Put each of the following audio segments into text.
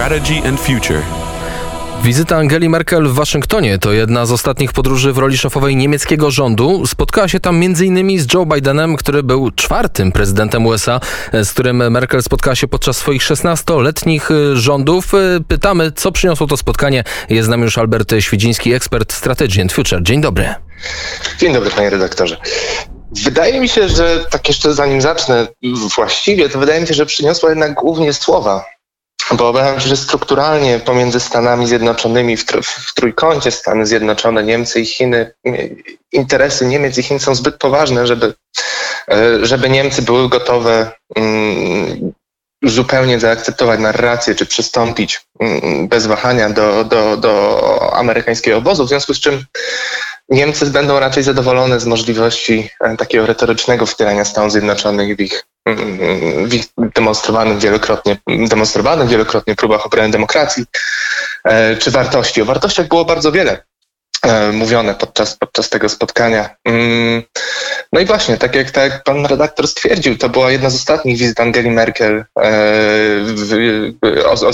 Strategy and Future. Wizyta Angeli Merkel w Waszyngtonie to jedna z ostatnich podróży w roli szefowej niemieckiego rządu. Spotkała się tam m.in. z Joe Bidenem, który był czwartym prezydentem USA, z którym Merkel spotkała się podczas swoich 16-letnich rządów. Pytamy, co przyniosło to spotkanie. Jest z nami już Albert Świdziński, ekspert Strategy and Future. Dzień dobry. Dzień dobry, panie redaktorze. Wydaje mi się, że tak jeszcze zanim zacznę właściwie, to wydaje mi się, że przyniosła jednak głównie słowa. Bo obawiam się, że strukturalnie pomiędzy Stanami Zjednoczonymi w trójkącie Stany Zjednoczone, Niemcy i Chiny, interesy Niemiec i Chin są zbyt poważne, żeby Niemcy były gotowe zupełnie zaakceptować narrację czy przystąpić bez wahania do amerykańskiego obozu, w związku z czym Niemcy będą raczej zadowolone z możliwości takiego retorycznego wtyrania Stanów Zjednoczonych w ich demonstrowanych wielokrotnie próbach obrony demokracji czy wartości. O wartościach było bardzo wiele mówione podczas tego spotkania. No i właśnie, tak jak pan redaktor stwierdził, to była jedna z ostatnich wizyt Angeli Merkel,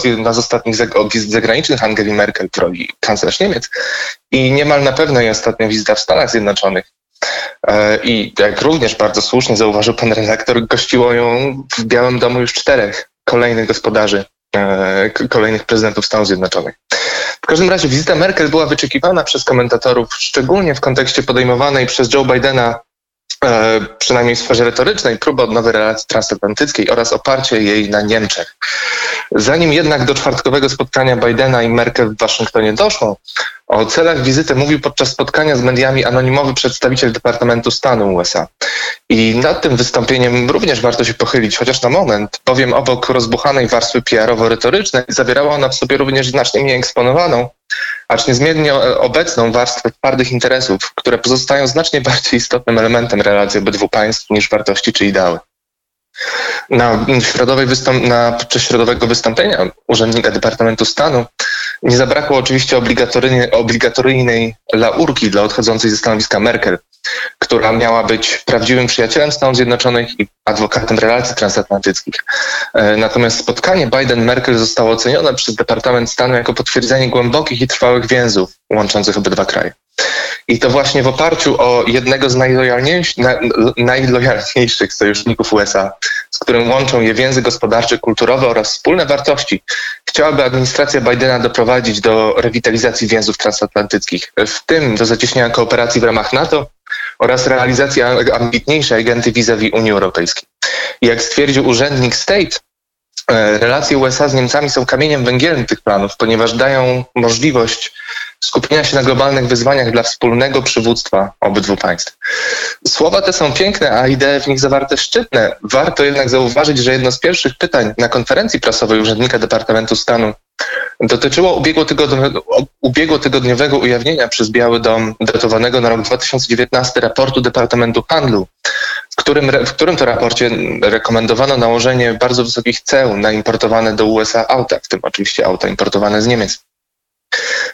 jedna z ostatnich wizyt zagranicznych Angeli Merkel w roli kanclerz Niemiec i niemal na pewno jej ostatnia wizyta w Stanach Zjednoczonych. I jak również bardzo słusznie zauważył pan redaktor, gościło ją w Białym Domu już czterech kolejnych gospodarzy, kolejnych prezydentów Stanów Zjednoczonych. W każdym razie wizyta Merkel była wyczekiwana przez komentatorów, szczególnie w kontekście podejmowanej przez Joe Bidena, przynajmniej w sferze retorycznej, próby odnowy relacji transatlantyckiej oraz oparcie jej na Niemczech. Zanim jednak do czwartkowego spotkania Bidena i Merkel w Waszyngtonie doszło, o celach wizyty mówił podczas spotkania z mediami anonimowy przedstawiciel Departamentu Stanu USA. I nad tym wystąpieniem również warto się pochylić, chociaż na moment, bowiem obok rozbuchanej warstwy PR-owo-retorycznej zawierała ona w sobie również znacznie mniej eksponowaną, acz niezmiernie obecną warstwę twardych interesów, które pozostają znacznie bardziej istotnym elementem relacji obydwu państw niż wartości czy ideały. Podczas środowego wystąpienia urzędnika Departamentu Stanu nie zabrakło oczywiście obligatoryjnej laurki dla odchodzącej ze stanowiska Merkel, która miała być prawdziwym przyjacielem Stanów Zjednoczonych i adwokatem relacji transatlantyckich. Natomiast spotkanie Biden-Merkel zostało ocenione przez Departament Stanu jako potwierdzenie głębokich i trwałych więzów łączących obydwa kraje. I to właśnie w oparciu o jednego z najlojalniejszych sojuszników USA, z którym łączą je więzy gospodarcze, kulturowe oraz wspólne wartości, chciałaby administracja Bidena doprowadzić do rewitalizacji więzów transatlantyckich, w tym do zacieśnienia kooperacji w ramach NATO oraz realizacji ambitniejszej agendy vis-a-vis Unii Europejskiej. I jak stwierdził urzędnik State, relacje USA z Niemcami są kamieniem węgielnym tych planów, ponieważ dają możliwość skupienia się na globalnych wyzwaniach dla wspólnego przywództwa obydwu państw. Słowa te są piękne, a idee w nich zawarte szczytne. Warto jednak zauważyć, że jedno z pierwszych pytań na konferencji prasowej urzędnika Departamentu Stanu dotyczyło ubiegłotygodniowego ujawnienia przez Biały Dom datowanego na rok 2019 raportu Departamentu Handlu, w którym to raporcie rekomendowano nałożenie bardzo wysokich ceł na importowane do USA auta, w tym oczywiście auta importowane z Niemiec.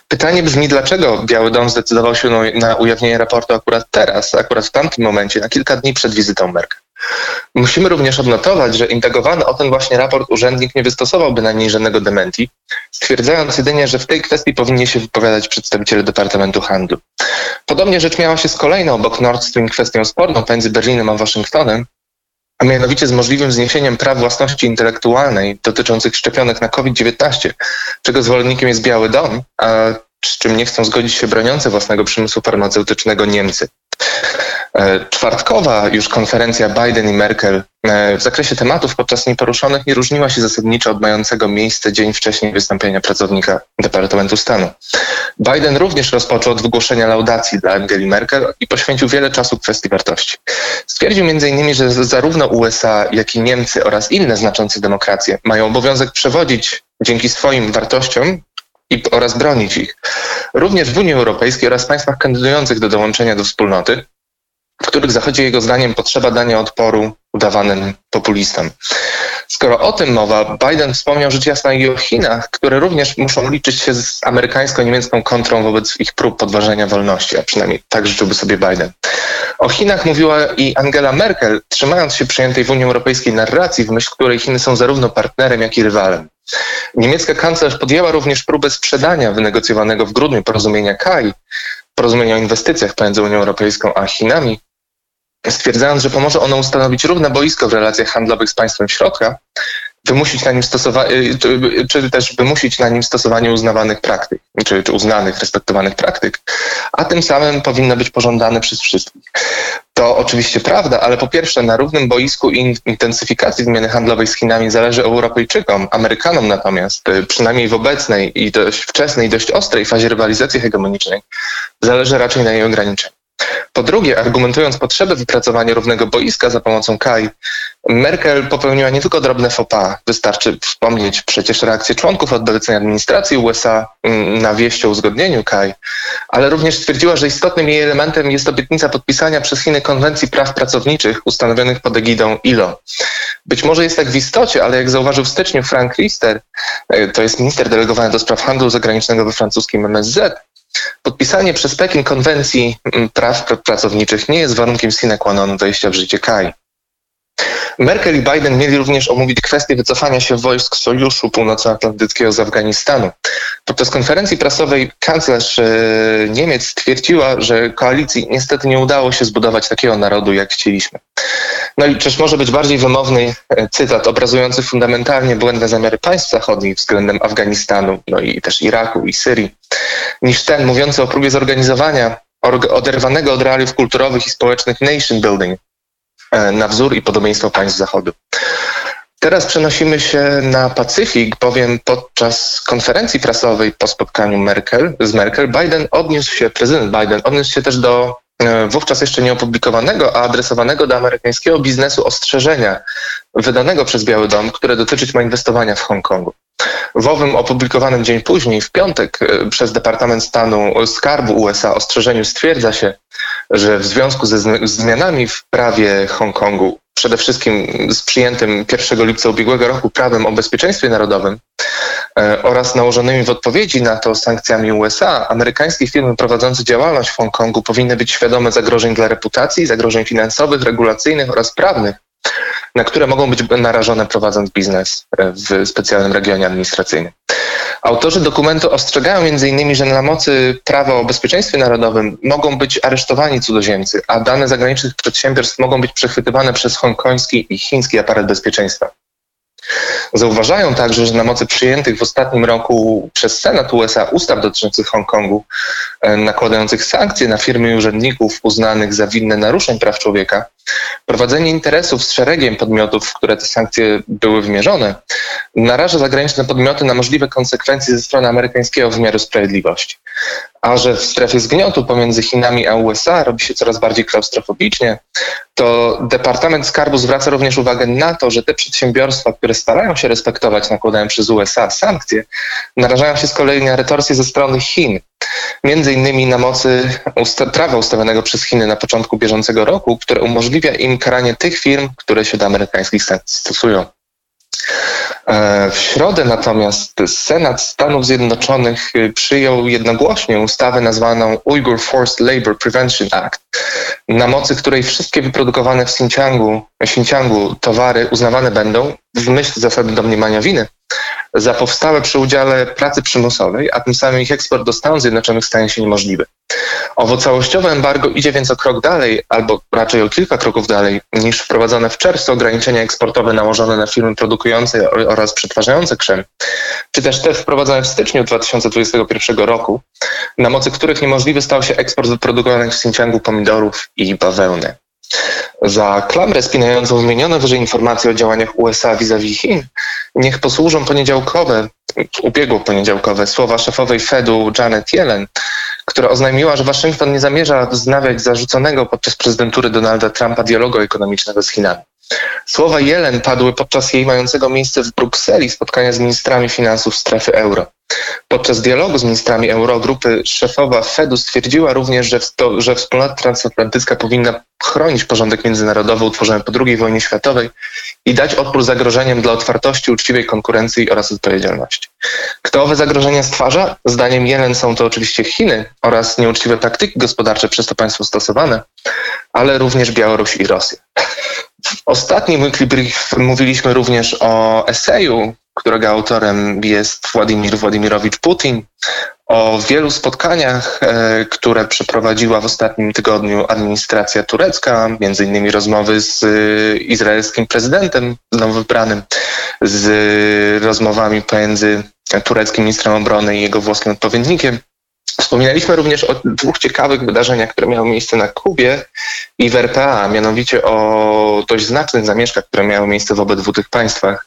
Pytanie brzmi, dlaczego Biały Dom zdecydował się na ujawnienie raportu akurat teraz, akurat w tamtym momencie, na kilka dni przed wizytą Merkel. Musimy również odnotować, że indagowany o ten właśnie raport urzędnik nie wystosowałby na niej żadnego dementi, stwierdzając jedynie, że w tej kwestii powinni się wypowiadać przedstawiciele Departamentu Handlu. Podobnie rzecz miała się z kolejną obok Nord Stream kwestią sporną między Berlinem a Waszyngtonem, a mianowicie z możliwym zniesieniem praw własności intelektualnej dotyczących szczepionek na COVID-19, czego zwolennikiem jest Biały Dom, a z czym nie chcą zgodzić się broniące własnego przemysłu farmaceutycznego Niemcy. Czwartkowa już konferencja Biden i Merkel w zakresie tematów podczas niej poruszonych nie różniła się zasadniczo od mającego miejsce dzień wcześniej wystąpienia pracownika Departamentu Stanu. Biden również rozpoczął od wygłoszenia laudacji dla Angeli Merkel i poświęcił wiele czasu kwestii wartości. Stwierdził m.in., że zarówno USA, jak i Niemcy oraz inne znaczące demokracje mają obowiązek przewodzić dzięki swoim wartościom oraz bronić ich, również w Unii Europejskiej oraz państwach kandydujących do dołączenia do wspólnoty, w których zachodzi jego zdaniem potrzeba dania odporu udawanym populistom. Skoro o tym mowa, Biden wspomniał rzecz jasna i o Chinach, które również muszą liczyć się z amerykańsko-niemiecką kontrą wobec ich prób podważenia wolności, a przynajmniej tak życzyłby sobie Biden. O Chinach mówiła i Angela Merkel, trzymając się przyjętej w Unii Europejskiej narracji, w myśl której Chiny są zarówno partnerem, jak i rywalem. Niemiecka kanclerz podjęła również próbę sprzedania wynegocjowanego w grudniu porozumienia CAI, porozumienia o inwestycjach pomiędzy Unią Europejską a Chinami, stwierdzając, że pomoże ono ustanowić równe boisko w relacjach handlowych z państwem środka, wymusić na nim stosowanie uznawanych praktyk, czy uznanych, respektowanych praktyk, a tym samym powinno być pożądane przez wszystkich. To oczywiście prawda, ale po pierwsze na równym boisku i intensyfikacji wymiany handlowej z Chinami zależy Europejczykom, Amerykanom natomiast, przynajmniej w obecnej i dość wczesnej, dość ostrej fazie rywalizacji hegemonicznej, zależy raczej na jej ograniczeniu. Po drugie, argumentując potrzebę wypracowania równego boiska za pomocą CAI, Merkel popełniła nie tylko drobne faux pas. Wystarczy wspomnieć przecież reakcję członków obecnej administracji USA na wieść o uzgodnieniu CAI, ale również stwierdziła, że istotnym jej elementem jest obietnica podpisania przez Chiny konwencji praw pracowniczych ustanowionych pod egidą ILO. Być może jest tak w istocie, ale jak zauważył w styczniu Frank Rister, to jest minister delegowany do spraw handlu zagranicznego we francuskim MSZ, podpisanie przez Pekin konwencji praw pracowniczych nie jest warunkiem sine qua non wejścia w życie CAI. Merkel i Biden mieli również omówić kwestię wycofania się wojsk Sojuszu Północnoatlantyckiego z Afganistanu. Podczas konferencji prasowej kanclerz Niemiec stwierdziła, że koalicji niestety nie udało się zbudować takiego narodu, jak chcieliśmy. No i czyż może być bardziej wymowny cytat obrazujący fundamentalnie błędne zamiary państw zachodnich względem Afganistanu, no i też Iraku i Syrii, niż ten mówiący o próbie zorganizowania oderwanego od realiów kulturowych i społecznych nation building na wzór i podobieństwo państw Zachodu. Teraz przenosimy się na Pacyfik, bowiem podczas konferencji prasowej po spotkaniu z Merkel prezydent Biden odniósł się też do wówczas jeszcze nieopublikowanego, a adresowanego do amerykańskiego biznesu ostrzeżenia wydanego przez Biały Dom, które dotyczyć ma inwestowania w Hongkongu. W owym opublikowanym dzień później, w piątek, przez Departament Stanu Skarbu USA ostrzeżeniu stwierdza się, że w związku ze zmianami w prawie Hongkongu, przede wszystkim z przyjętym 1 lipca ubiegłego roku prawem o bezpieczeństwie narodowym oraz nałożonymi w odpowiedzi na to sankcjami USA, amerykańskie firmy prowadzące działalność w Hongkongu powinny być świadome zagrożeń dla reputacji, zagrożeń finansowych, regulacyjnych oraz prawnych, na które mogą być narażone prowadząc biznes w specjalnym regionie administracyjnym. Autorzy dokumentu ostrzegają m.in., że na mocy prawa o bezpieczeństwie narodowym mogą być aresztowani cudzoziemcy, a dane zagranicznych przedsiębiorstw mogą być przechwytywane przez hongkoński i chiński aparat bezpieczeństwa. Zauważają także, że na mocy przyjętych w ostatnim roku przez Senat USA ustaw dotyczących Hongkongu, nakładających sankcje na firmy i urzędników uznanych za winne naruszeń praw człowieka, prowadzenie interesów z szeregiem podmiotów, w które te sankcje były wymierzone, naraża zagraniczne podmioty na możliwe konsekwencje ze strony amerykańskiego wymiaru sprawiedliwości. A że w strefie zgniotu pomiędzy Chinami a USA robi się coraz bardziej klaustrofobicznie, to Departament Skarbu zwraca również uwagę na to, że te przedsiębiorstwa, które starają się respektować nakładane przez USA sankcje, narażają się z kolei na retorsje ze strony Chin. Między innymi na mocy prawa ustawionego przez Chiny na początku bieżącego roku, które umożliwia im karanie tych firm, które się do amerykańskich sankcji stosują. W środę natomiast Senat Stanów Zjednoczonych przyjął jednogłośnie ustawę nazwaną Uyghur Forced Labor Prevention Act, na mocy której wszystkie wyprodukowane w Xinjiangu towary uznawane będą, w myśl zasady domniemania winy, za powstałe przy udziale pracy przymusowej, a tym samym ich eksport do Stanów Zjednoczonych stanie się niemożliwy. Owo całościowe embargo idzie więc o krok dalej, albo raczej o kilka kroków dalej, niż wprowadzone w czerwcu ograniczenia eksportowe nałożone na firmy produkujące oraz przetwarzające krzem, czy też te wprowadzone w styczniu 2021 roku, na mocy których niemożliwy stał się eksport wyprodukowanych w Xinjiangu pomidorów i bawełny. Za klamrę spinającą wymienione wyżej informacje o działaniach USA vis-a-vis Chin niech posłużą ubiegłoponiedziałkowe słowa szefowej Fedu Janet Yellen, która oznajmiła, że Waszyngton nie zamierza wznawiać zarzuconego podczas prezydentury Donalda Trumpa dialogu ekonomicznego z Chinami. Słowa Yellen padły podczas jej mającego miejsce w Brukseli spotkania z ministrami finansów strefy euro. Podczas dialogu z ministrami Eurogrupy szefowa Fedu stwierdziła również, że wspólnota transatlantycka powinna chronić porządek międzynarodowy utworzony po II wojnie światowej i dać odpór zagrożeniom dla otwartości, uczciwej konkurencji oraz odpowiedzialności. Kto owe zagrożenia stwarza? Zdaniem Yellen są to oczywiście Chiny oraz nieuczciwe praktyki gospodarcze przez to państwo stosowane, ale również Białoruś i Rosja. W ostatnim weekly brief mówiliśmy również o eseju, którego autorem jest Władimir Władimirowicz Putin, o wielu spotkaniach, które przeprowadziła w ostatnim tygodniu administracja turecka, między innymi rozmowy z izraelskim prezydentem nowo wybranym, z rozmowami pomiędzy tureckim ministrem obrony i jego włoskim odpowiednikiem. Wspominaliśmy również o dwóch ciekawych wydarzeniach, które miały miejsce na Kubie i w RPA, mianowicie o dość znacznych zamieszkach, które miały miejsce w obydwu tych państwach,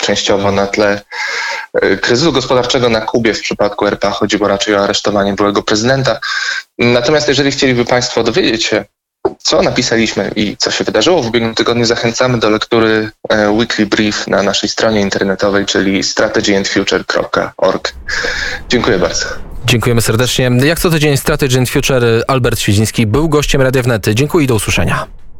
częściowo na tle kryzysu gospodarczego na Kubie. W przypadku RPA chodziło raczej o aresztowanie byłego prezydenta. Natomiast jeżeli chcieliby Państwo dowiedzieć się, co napisaliśmy i co się wydarzyło w ubiegłym tygodniu, zachęcamy do lektury Weekly Brief na naszej stronie internetowej, czyli strategyandfuture.org. Dziękuję bardzo. Dziękujemy serdecznie. Jak co tydzień Strategy and Future Albert Świdziński był gościem Radia Wnet. Dziękuję i do usłyszenia.